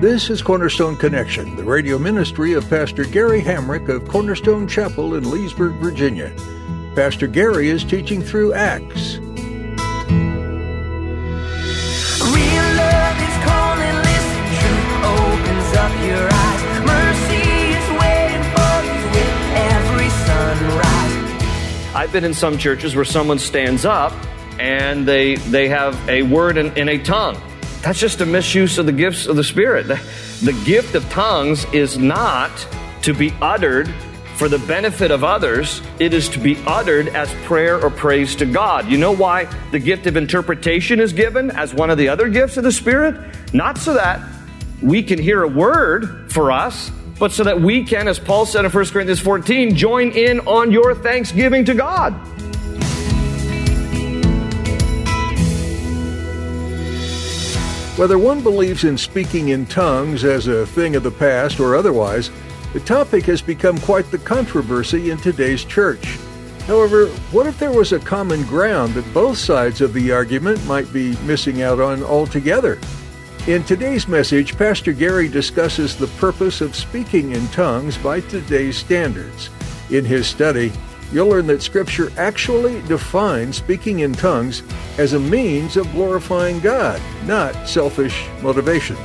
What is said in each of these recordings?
This is Cornerstone Connection, the radio ministry of Pastor Gary Hamrick of Cornerstone Chapel in Leesburg, Virginia. Pastor Gary is teaching through Acts. Real love is calling, listen, truth opens up your eyes. Mercy is waiting for you with every sunrise. I've been in some churches where someone stands up and they have a word in a tongue. That's just a misuse of the gifts of the Spirit. The gift of tongues is not to be uttered for the benefit of others. It is to be uttered as prayer or praise to God. You know why the gift of interpretation is given as one of the other gifts of the Spirit? Not so that we can hear a word for us, but so that we can, as Paul said in 1 Corinthians 14, join in on your thanksgiving to God. Whether one believes in speaking in tongues as a thing of the past or otherwise, the topic has become quite the controversy in today's church. However, what if there was a common ground that both sides of the argument might be missing out on altogether? In today's message, Pastor Gary discusses the purpose of speaking in tongues by today's standards. In his study, you'll learn that Scripture actually defines speaking in tongues as a means of glorifying God, not selfish motivations.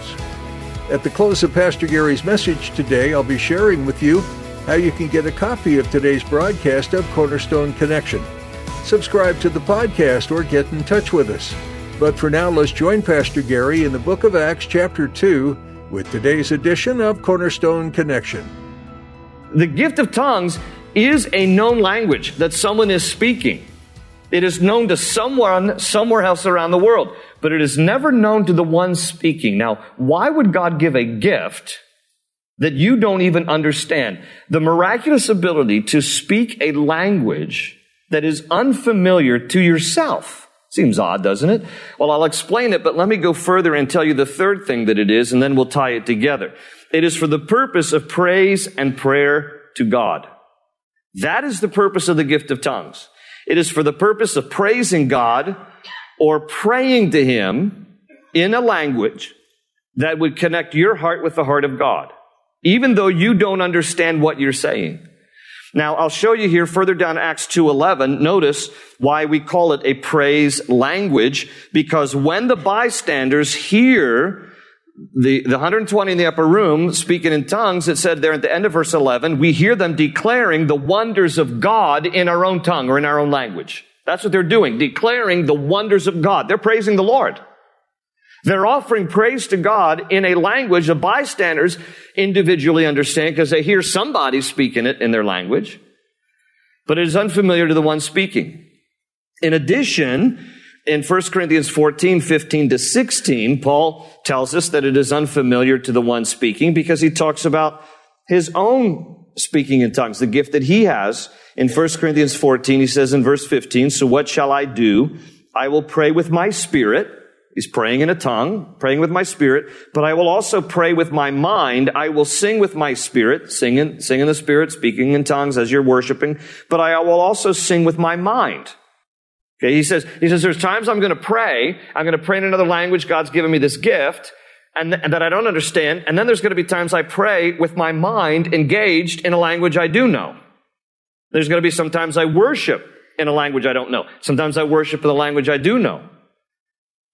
At the close of Pastor Gary's message today, I'll be sharing with you how you can get a copy of today's broadcast of Cornerstone Connection. Subscribe to the podcast or get in touch with us. But for now, let's join Pastor Gary in the book of Acts, chapter 2, with today's edition of Cornerstone Connection. The gift of tongues is a known language that someone is speaking. It is known to someone somewhere else around the world, but it is never known to the one speaking. Now, why would God give a gift that you don't even understand? The miraculous ability to speak a language that is unfamiliar to yourself. Seems odd, doesn't it? Well, I'll explain it, but let me go further and tell you the third thing that it is, and then we'll tie it together. It is for the purpose of praise and prayer to God. That is the purpose of the gift of tongues. It is for the purpose of praising God or praying to Him in a language that would connect your heart with the heart of God, even though you don't understand what you're saying. Now, I'll show you here further down Acts 2:11. Notice why we call it a praise language, because when the bystanders hear the 120 in the upper room speaking in tongues, it said there at the end of verse 11, we hear them declaring the wonders of God in our own tongue or in our own language. That's what they're doing, declaring the wonders of God. They're praising the Lord. They're offering praise to God in a language the bystanders individually understand because they hear somebody speaking it in their language, but it is unfamiliar to the one speaking. In addition, in 1 Corinthians 14, 15 to 16, Paul tells us that it is unfamiliar to the one speaking because he talks about his own speaking in tongues, the gift that he has. In 1 Corinthians 14, he says in verse 15, so what shall I do? I will pray with my spirit. He's praying in a tongue, praying with my spirit, but I will also pray with my mind. I will sing with my spirit, sing in the spirit, speaking in tongues as you're worshiping, but I will also sing with my mind. Okay, he says, there's times I'm going to pray in another language. God's given me this gift and that I don't understand. And then there's going to be times I pray with my mind engaged in a language I do know. There's going to be sometimes I worship in a language I don't know. Sometimes I worship in a language I do know.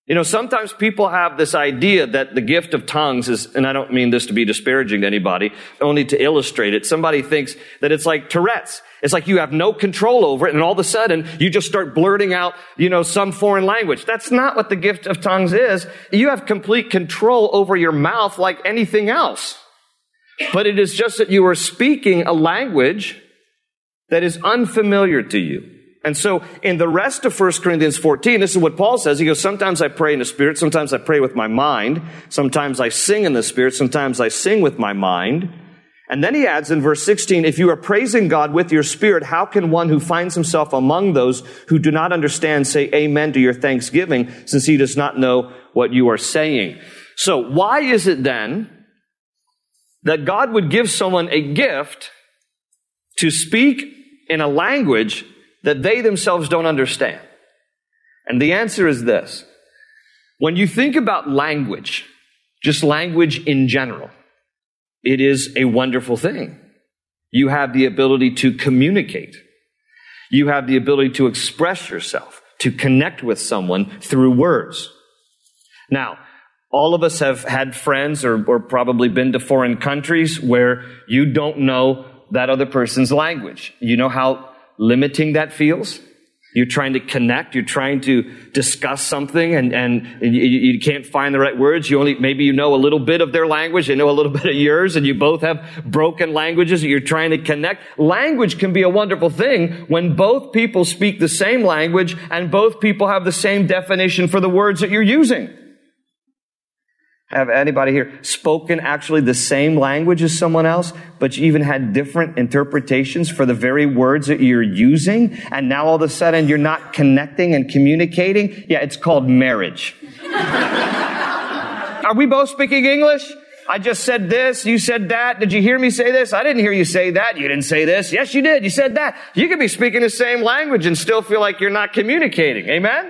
You know, sometimes people have this idea that the gift of tongues is, and I don't mean this to be disparaging to anybody, only to illustrate it. Somebody thinks that it's like Tourette's. It's like you have no control over it, and all of a sudden, you just start blurting out, you know, some foreign language. That's not what the gift of tongues is. You have complete control over your mouth like anything else. But it is just that you are speaking a language that is unfamiliar to you. And so in the rest of 1 Corinthians 14, this is what Paul says. He goes, sometimes I pray in the Spirit, sometimes I pray with my mind, sometimes I sing in the Spirit, sometimes I sing with my mind. And then he adds in verse 16, if you are praising God with your spirit, how can one who finds himself among those who do not understand say amen to your thanksgiving, since he does not know what you are saying? So why is it then that God would give someone a gift to speak in a language that they themselves don't understand? And the answer is this. When you think about language, just language in general, it is a wonderful thing. You have the ability to communicate. You have the ability to express yourself, to connect with someone through words. Now, all of us have had friends or probably been to foreign countries where you don't know that other person's language. You know how limiting that feels? You're trying to connect, you're trying to discuss something, and you can't find the right words. Maybe you know a little bit of their language, they know a little bit of yours, and you both have broken languages that you're trying to connect. Language can be a wonderful thing when both people speak the same language and both people have the same definition for the words that you're using. Have anybody here spoken actually the same language as someone else, but you even had different interpretations for the very words that you're using, and now all of a sudden you're not connecting and communicating? Yeah, it's called marriage. Are we both speaking English? I just said this, you said that. Did you hear me say this? I didn't hear you say that. You didn't say this. Yes, you did. You said that. You could be speaking the same language and still feel like you're not communicating. Amen?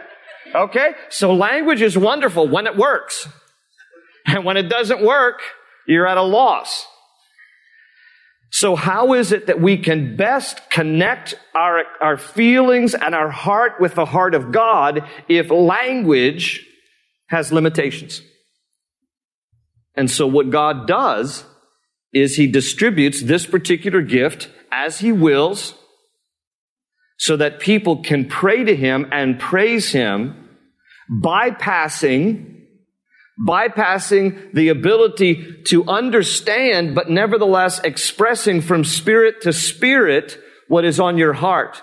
Okay? So language is wonderful when it works. And when it doesn't work, you're at a loss. So how is it that we can best connect our feelings and our heart with the heart of God if language has limitations? And so what God does is he distributes this particular gift as he wills so that people can pray to him and praise him, bypassing the ability to understand, but nevertheless expressing from spirit to spirit what is on your heart.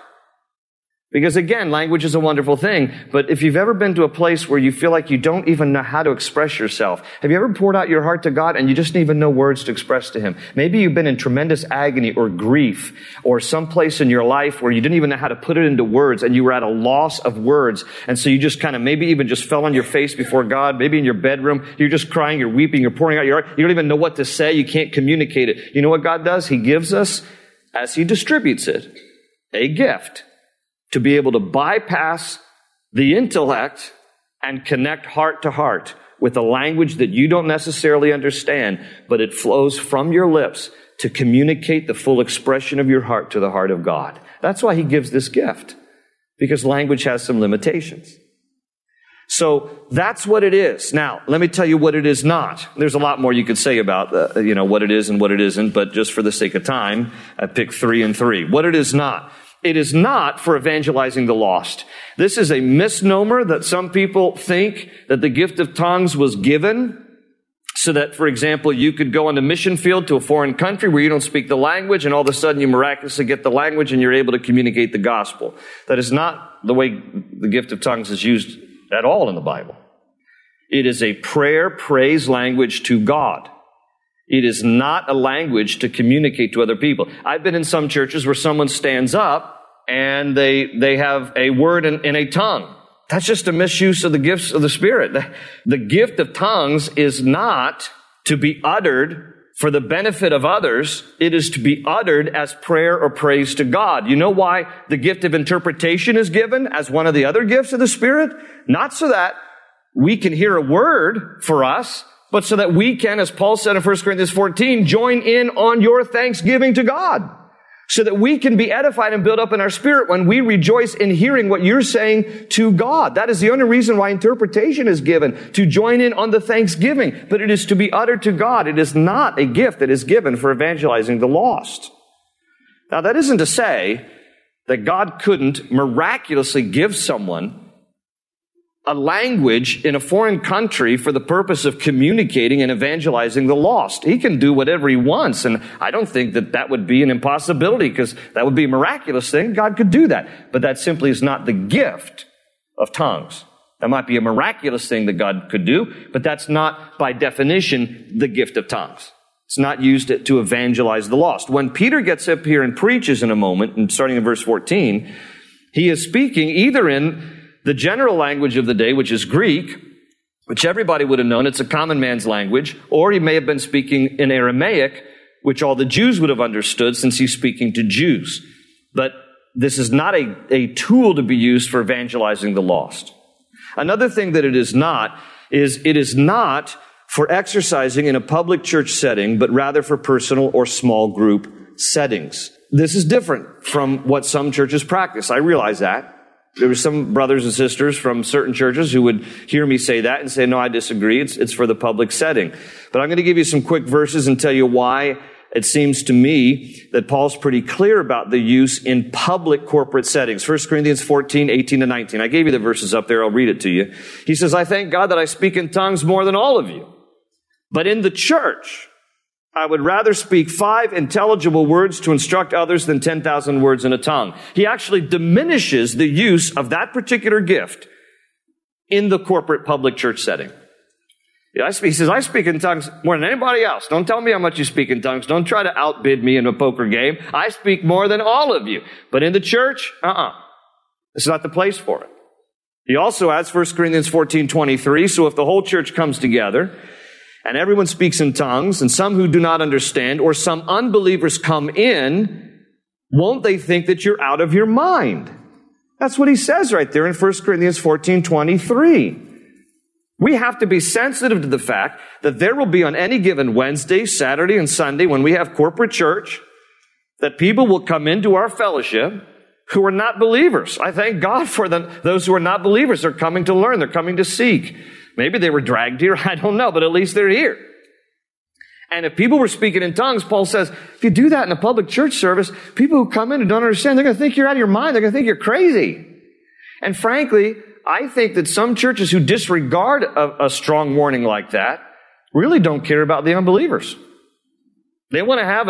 Because again, language is a wonderful thing, but if you've ever been to a place where you feel like you don't even know how to express yourself, have you ever poured out your heart to God and you just didn't even know words to express to him? Maybe you've been in tremendous agony or grief or someplace in your life where you didn't even know how to put it into words and you were at a loss of words. And so you just kind of maybe even just fell on your face before God, maybe in your bedroom, you're just crying, you're weeping, you're pouring out your heart. You don't even know what to say. You can't communicate it. You know what God does? He gives us, as he distributes it, a gift to be able to bypass the intellect and connect heart to heart with a language that you don't necessarily understand, but it flows from your lips to communicate the full expression of your heart to the heart of God. That's why he gives this gift, because language has some limitations. So that's what it is. Now, let me tell you what it is not. There's a lot more you could say about what it is and what it isn't, but just for the sake of time, I pick 3 and 3. What it is not. It is not for evangelizing the lost. This is a misnomer that some people think that the gift of tongues was given so that, for example, you could go on the mission field to a foreign country where you don't speak the language and all of a sudden you miraculously get the language and you're able to communicate the gospel. That is not the way the gift of tongues is used at all in the Bible. It is a praise language to God. It is not a language to communicate to other people. I've been in some churches where someone stands up and they have a word in a tongue. That's just a misuse of the gifts of the Spirit. The gift of tongues is not to be uttered for the benefit of others. It is to be uttered as prayer or praise to God. You know why the gift of interpretation is given as one of the other gifts of the Spirit? Not so that we can hear a word for us, but so that we can, as Paul said in 1 Corinthians 14, join in on your thanksgiving to God, so that we can be edified and built up in our spirit when we rejoice in hearing what you're saying to God. That is the only reason why interpretation is given, to join in on the thanksgiving. But it is to be uttered to God. It is not a gift that is given for evangelizing the lost. Now, that isn't to say that God couldn't miraculously give someone a language in a foreign country for the purpose of communicating and evangelizing the lost. He can do whatever he wants, and I don't think that that would be an impossibility, because that would be a miraculous thing. God could do that, but that simply is not the gift of tongues. That might be a miraculous thing that God could do, but that's not, by definition, the gift of tongues. It's not used to evangelize the lost. When Peter gets up here and preaches in a moment, and starting in verse 14, he is speaking either in the general language of the day, which is Greek, which everybody would have known, it's a common man's language, or he may have been speaking in Aramaic, which all the Jews would have understood since he's speaking to Jews. But this is not a tool to be used for evangelizing the lost. Another thing that it is not is it is not for exercising in a public church setting, but rather for personal or small group settings. This is different from what some churches practice. I realize that. There were some brothers and sisters from certain churches who would hear me say that and say, no, I disagree. It's for the public setting. But I'm going to give you some quick verses and tell you why it seems to me that Paul's pretty clear about the use in public corporate settings. 1 Corinthians 14, 18 to 19. I gave you the verses up there. I'll read it to you. He says, I thank God that I speak in tongues more than all of you. But in the church, I would rather speak 5 intelligible words to instruct others than 10,000 words in a tongue. He actually diminishes the use of that particular gift in the corporate public church setting. He says, I speak in tongues more than anybody else. Don't tell me how much you speak in tongues. Don't try to outbid me in a poker game. I speak more than all of you. But in the church, it's not the place for it. He also adds 1 Corinthians 14, 23, so if the whole church comes together, and everyone speaks in tongues, and some who do not understand, or some unbelievers come in, won't they think that you're out of your mind? That's what he says right there in 1 Corinthians 14, 23. We have to be sensitive to the fact that there will be on any given Wednesday, Saturday, and Sunday, when we have corporate church, that people will come into our fellowship who are not believers. I thank God for them. Those who are not believers, they're coming to learn, they're coming to seek. Maybe they were dragged here, I don't know, but at least they're here. And if people were speaking in tongues, Paul says, if you do that in a public church service, people who come in and don't understand, they're going to think you're out of your mind. They're going to think you're crazy. And frankly, I think that some churches who disregard a strong warning like that really don't care about the unbelievers. They want to have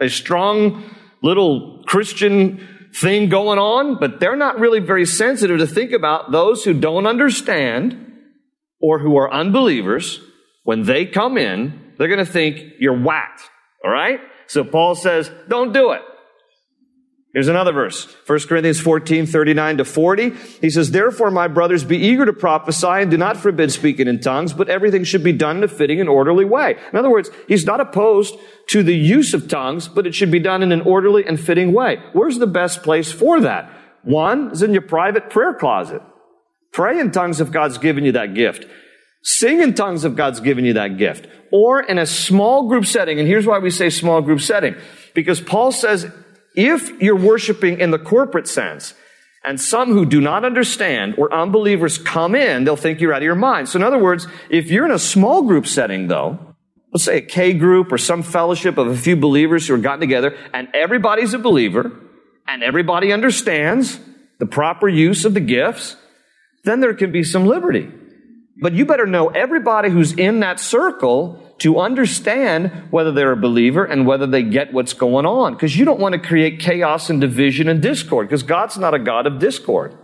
a strong little Christian thing going on, but they're not really very sensitive to think about those who don't understand or who are unbelievers. When they come in, they're going to think you're whacked, all right? So Paul says, don't do it. Here's another verse, 1 Corinthians 14, 39 to 40. He says, therefore, my brothers, be eager to prophesy and do not forbid speaking in tongues, but everything should be done in a fitting and orderly way. In other words, he's not opposed to the use of tongues, but it should be done in an orderly and fitting way. Where's the best place for that? One is in your private prayer closet. Pray in tongues if God's given you that gift. Sing in tongues if God's given you that gift. Or in a small group setting. And here's why we say small group setting. Because Paul says, if you're worshiping in the corporate sense, and some who do not understand or unbelievers come in, they'll think you're out of your mind. So in other words, if you're in a small group setting, though, let's say a K group or some fellowship of a few believers who are gotten together, and everybody's a believer, and everybody understands the proper use of the gifts, then there can be some liberty. But you better know everybody who's in that circle to understand whether they're a believer and whether they get what's going on. Because you don't want to create chaos and division and discord. Because God's not a God of discord.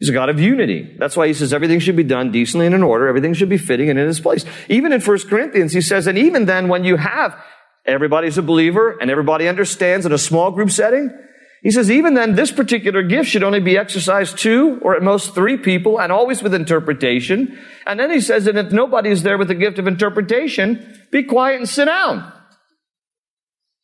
He's a God of unity. That's why he says everything should be done decently and in order. Everything should be fitting and in its place. Even in 1 Corinthians, he says, and even then when you have everybody's a believer and everybody understands in a small group setting, he says, even then, this particular gift should only be exercised 2 or at most 3 people and always with interpretation. And then he says, and if nobody is there with the gift of interpretation, be quiet and sit down.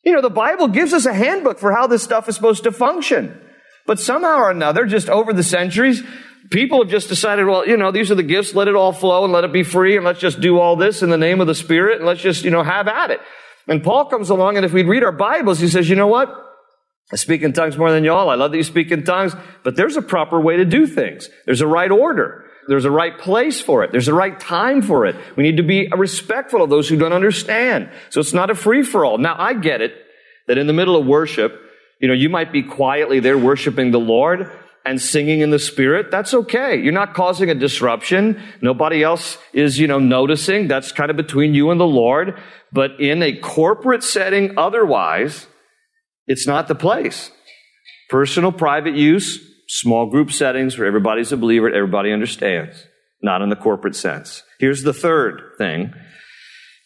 You know, the Bible gives us a handbook for how this stuff is supposed to function. But somehow or another, just over the centuries, people have just decided, well, you know, these are the gifts. Let it all flow and let it be free. And let's just do all this in the name of the Spirit. And let's just, you know, have at it. And Paul comes along, and if we read our Bibles, he says, you know what? I speak in tongues more than y'all. I love that you speak in tongues. But there's a proper way to do things. There's a right order. There's a right place for it. There's a right time for it. We need to be respectful of those who don't understand. So it's not a free-for-all. Now, I get it that in the middle of worship, you know, you might be quietly there worshiping the Lord, and singing in the Spirit, that's okay. You're not causing a disruption. Nobody else is, noticing. That's kind of between you and the Lord. But in a corporate setting otherwise, it's not the place. Personal, private use, small group settings where everybody's a believer, everybody understands. Not in the corporate sense. Here's the third thing.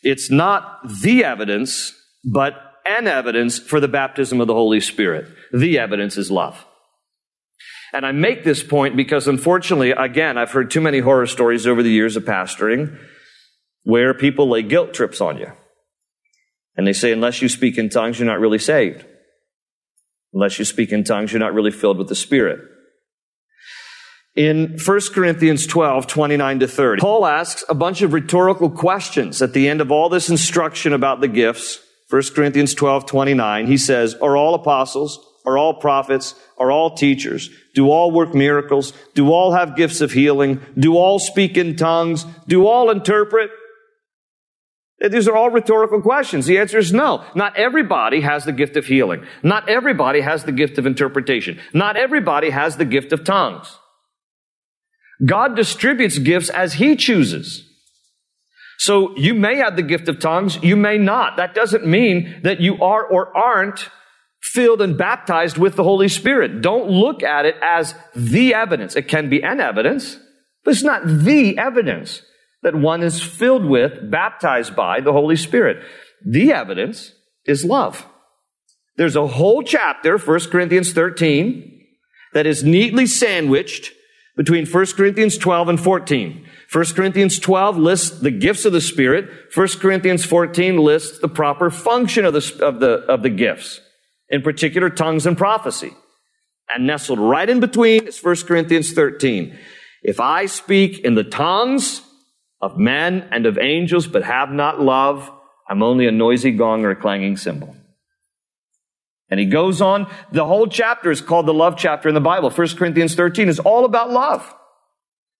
It's not the evidence, but an evidence for the baptism of the Holy Spirit. The evidence is love. And I make this point because, unfortunately, again, I've heard too many horror stories over the years of pastoring where people lay guilt trips on you. And they say, unless you speak in tongues, you're not really saved. Unless you speak in tongues, you're not really filled with the Spirit. In 1 Corinthians 12, 29 to 30, Paul asks a bunch of rhetorical questions at the end of all this instruction about the gifts. 1 Corinthians 12, 29, he says, are all apostles? Are all prophets? Are all teachers? Do all work miracles? Do all have gifts of healing? Do all speak in tongues? Do all interpret? These are all rhetorical questions. The answer is no. Not everybody has the gift of healing. Not everybody has the gift of interpretation. Not everybody has the gift of tongues. God distributes gifts as He chooses. So you may have the gift of tongues, you may not. That doesn't mean that you are or aren't filled and baptized with the Holy Spirit. Don't look at it as the evidence. It can be an evidence, but it's not the evidence that one is filled with, baptized by the Holy Spirit. The evidence is love. There's a whole chapter, 1 Corinthians 13, that is neatly sandwiched between 1 Corinthians 12 and 14. 1 Corinthians 12 lists the gifts of the Spirit. 1 Corinthians 14 lists the proper function of the gifts, in particular tongues and prophecy. And nestled right in between is 1 Corinthians 13. If I speak in the tongues of men and of angels, but have not love, I'm only a noisy gong or a clanging cymbal. And he goes on. The whole chapter is called the love chapter in the Bible. 1 Corinthians 13 is all about love,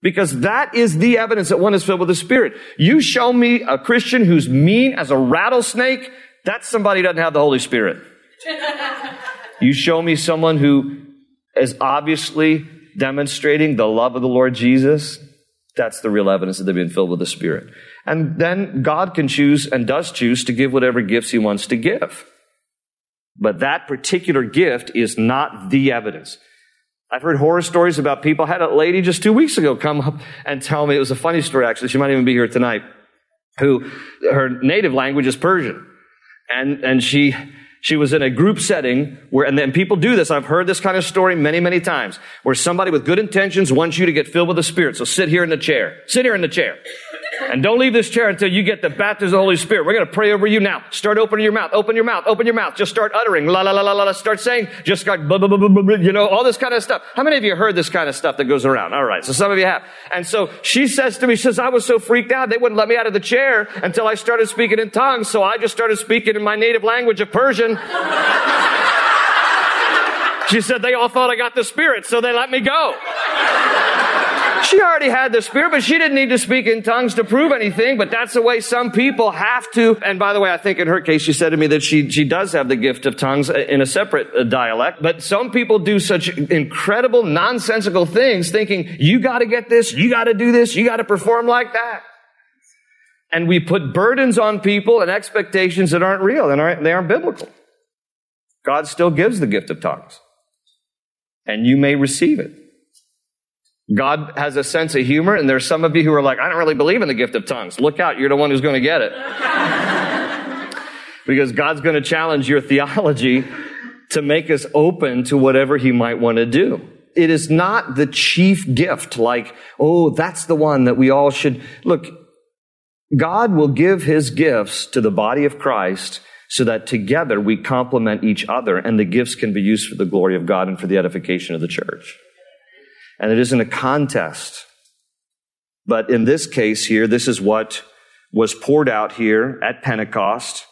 because that is the evidence that one is filled with the Spirit. You show me a Christian who's mean as a rattlesnake, that's somebody who doesn't have the Holy Spirit. You show me someone who is obviously demonstrating the love of the Lord Jesus, that's the real evidence that they've been filled with the Spirit. And then God can choose and does choose to give whatever gifts He wants to give. But that particular gift is not the evidence. I've heard horror stories about people. I had a lady just 2 weeks ago come up and tell me, it was a funny story actually, she might even be here tonight, who her native language is Persian. And she was in a group setting where, and then people do this. I've heard this kind of story many, many times, where somebody with good intentions wants you to get filled with the Spirit. So sit here in the chair. Sit here in the chair. And don't leave this chair until you get the baptism of the Holy Spirit. We're going to pray over you now. Start opening your mouth. Open your mouth. Open your mouth. Just start uttering. La, la, la, la, la. Start saying. Just start, blah, blah, blah, blah, blah, all this kind of stuff. How many of you heard this kind of stuff that goes around? All right. So some of you have. And so she says to me, she says, I was so freaked out. They wouldn't let me out of the chair until I started speaking in tongues. So I just started speaking in my native language of Persian. She said, they all thought I got the Spirit, so they let me go. She already had the Spirit, but she didn't need to speak in tongues to prove anything. But that's the way some people have to. And by the way, I think in her case, she said to me that she does have the gift of tongues in a separate dialect. But some people do such incredible, nonsensical things thinking, you got to get this, you got to do this, you got to perform like that. And we put burdens on people and expectations that aren't real and they aren't biblical. God still gives the gift of tongues, and you may receive it. God has a sense of humor, and there's some of you who are like, I don't really believe in the gift of tongues. Look out, you're the one who's going to get it. Because God's going to challenge your theology to make us open to whatever He might want to do. It is not the chief gift, like, oh, that's the one that we all should. Look, God will give His gifts to the body of Christ so that together we complement each other, and the gifts can be used for the glory of God and for the edification of the church. And it isn't a contest. But in this case here, this is what was poured out here at Pentecost,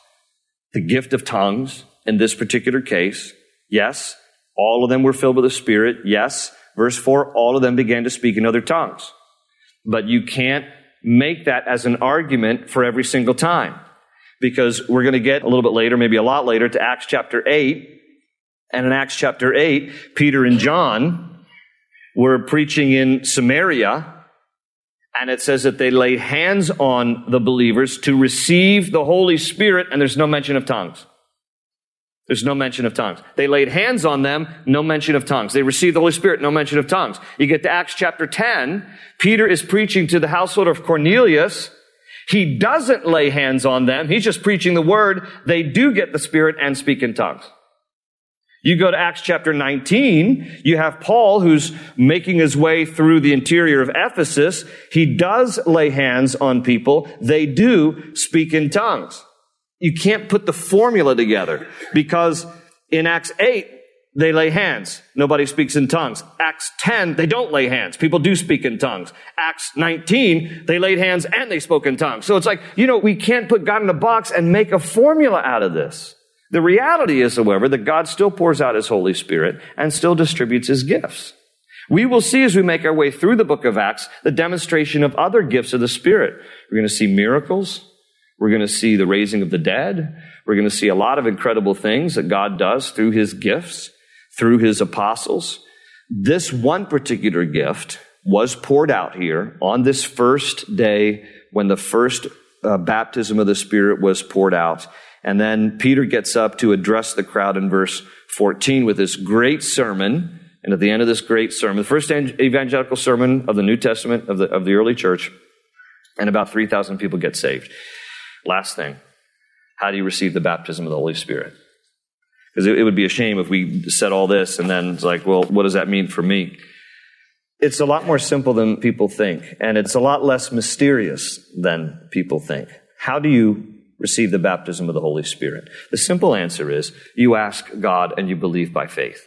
the gift of tongues in this particular case. Yes, all of them were filled with the Spirit. Yes, verse 4, all of them began to speak in other tongues. But you can't make that as an argument for every single time, because we're going to get a little bit later, maybe a lot later, to Acts chapter 8. And in Acts chapter 8, Peter and John were preaching in Samaria, and it says that they laid hands on the believers to receive the Holy Spirit, and there's no mention of tongues. There's no mention of tongues. They laid hands on them, no mention of tongues. They received the Holy Spirit, no mention of tongues. You get to Acts chapter 10. Peter is preaching to the household of Cornelius. He doesn't lay hands on them. He's just preaching the word. They do get the Spirit and speak in tongues. You go to Acts chapter 19, you have Paul who's making his way through the interior of Ephesus. He does lay hands on people. They do speak in tongues. You can't put the formula together because in Acts 8, they lay hands. Nobody speaks in tongues. Acts 10, they don't lay hands. People do speak in tongues. Acts 19, they laid hands and they spoke in tongues. So it's like, we can't put God in a box and make a formula out of this. The reality is, however, that God still pours out his Holy Spirit and still distributes his gifts. We will see as we make our way through the book of Acts the demonstration of other gifts of the Spirit. We're going to see miracles. We're going to see the raising of the dead. We're going to see a lot of incredible things that God does through his gifts, through his apostles. This one particular gift was poured out here on this first day when the first baptism of the Spirit was poured out. And then Peter gets up to address the crowd in verse 14 with this great sermon. And at the end of this great sermon, the first evangelical sermon of the New Testament of the early church, and about 3,000 people get saved. Last thing, how do you receive the baptism of the Holy Spirit? Because it would be a shame if we said all this and then it's like, well, what does that mean for me? It's a lot more simple than people think, and it's a lot less mysterious than people think. How do you receive the baptism of the Holy Spirit? The simple answer is you ask God and you believe by faith.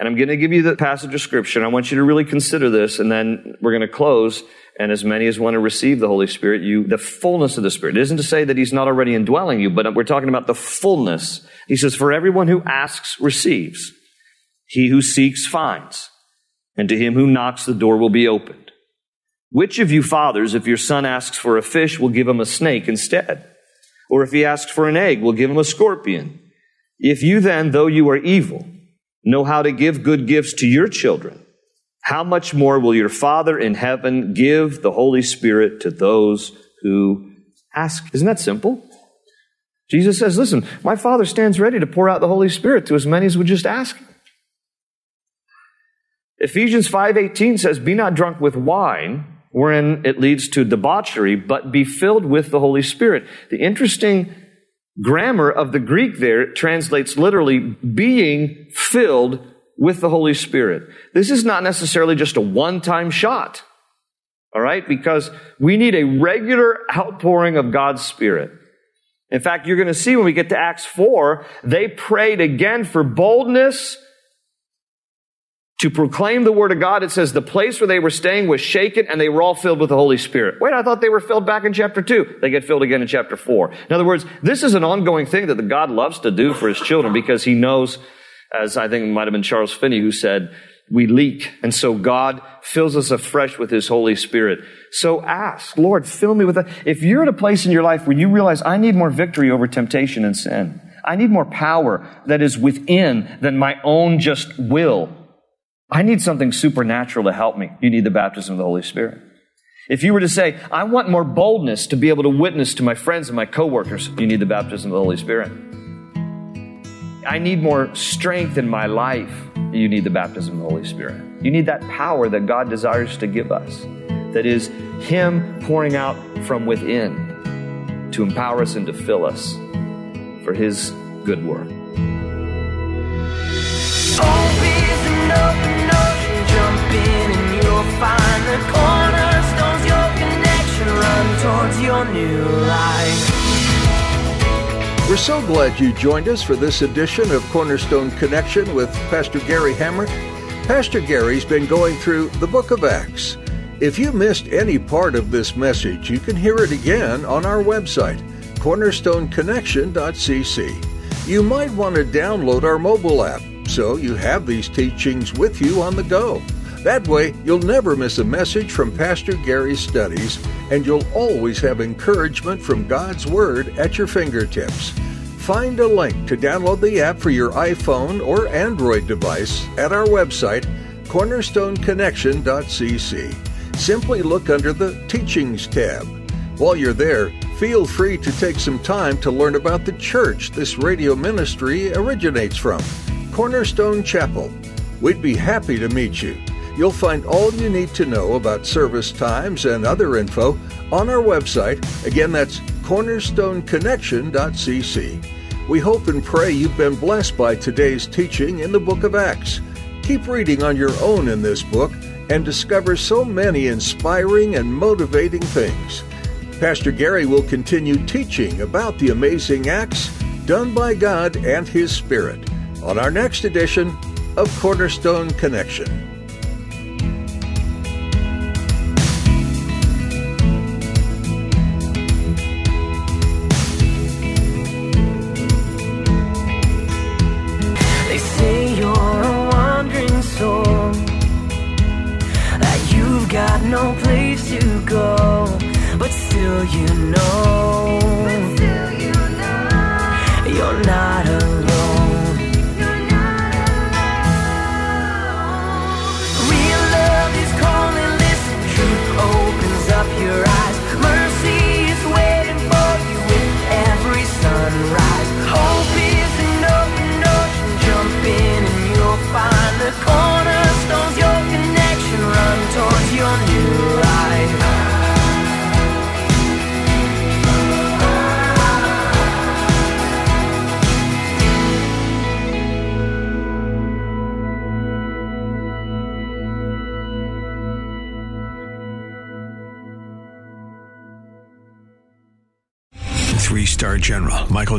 And I'm going to give you the passage of Scripture, and I want you to really consider this, and then we're going to close. And as many as want to receive the Holy Spirit, the fullness of the Spirit. It isn't to say that he's not already indwelling you, but we're talking about the fullness. He says, for everyone who asks, receives. He who seeks, finds. And to him who knocks, the door will be opened. Which of you fathers, if your son asks for a fish, will give him a snake instead? Or if he asks for an egg, will give him a scorpion? If you then, though you are evil, know how to give good gifts to your children, how much more will your Father in heaven give the Holy Spirit to those who ask? Isn't that simple? Jesus says, listen, my Father stands ready to pour out the Holy Spirit to as many as would just ask him. Ephesians 5:18 says, be not drunk with wine, wherein it leads to debauchery, but be filled with the Holy Spirit. The interesting grammar of the Greek there translates literally being filled with the Holy Spirit. This is not necessarily just a one-time shot, all right? Because we need a regular outpouring of God's Spirit. In fact, you're going to see when we get to Acts 4, they prayed again for boldness to proclaim the word of God. It says the place where they were staying was shaken and they were all filled with the Holy Spirit. Wait, I thought they were filled back in chapter 2. They get filled again in chapter 4. In other words, this is an ongoing thing that God loves to do for his children because he knows, as I think it might have been Charles Finney who said, we leak. And so God fills us afresh with his Holy Spirit. So ask, Lord, fill me with that. If you're at a place in your life where you realize I need more victory over temptation and sin, I need more power that is within than my own just will, I need something supernatural to help me, you need the baptism of the Holy Spirit. If you were to say, I want more boldness to be able to witness to my friends and my coworkers, you need the baptism of the Holy Spirit. I need more strength in my life, you need the baptism of the Holy Spirit. You need that power that God desires to give us, that is him pouring out from within to empower us and to fill us for his good work. Find the cornerstones, your connection, run towards your new life. We're so glad you joined us for this edition of Cornerstone Connection with Pastor Gary Hamrick. Pastor Gary's been going through the book of Acts. If you missed any part of this message, you can hear it again on our website, cornerstoneconnection.cc. You might want to download our mobile app so you have these teachings with you on the go. That way, you'll never miss a message from Pastor Gary's studies, and you'll always have encouragement from God's Word at your fingertips. Find a link to download the app for your iPhone or Android device at our website, cornerstoneconnection.cc. Simply look under the Teachings tab. While you're there, feel free to take some time to learn about the church this radio ministry originates from, Cornerstone Chapel. We'd be happy to meet you. You'll find all you need to know about service times and other info on our website. Again, that's cornerstoneconnection.cc. We hope and pray you've been blessed by today's teaching in the book of Acts. Keep reading on your own in this book and discover so many inspiring and motivating things. Pastor Gary will continue teaching about the amazing acts done by God and His Spirit on our next edition of Cornerstone Connection. They say you're a wandering soul, that you've got no place to go. But still you know, you're not alone. Real love is calling, listen, truth opens up your eyes. Mercy is waiting for you with every sunrise. Hope is an open ocean, jump in and you'll find the cornerstone's your connection, run towards your new life. Three-star General Michael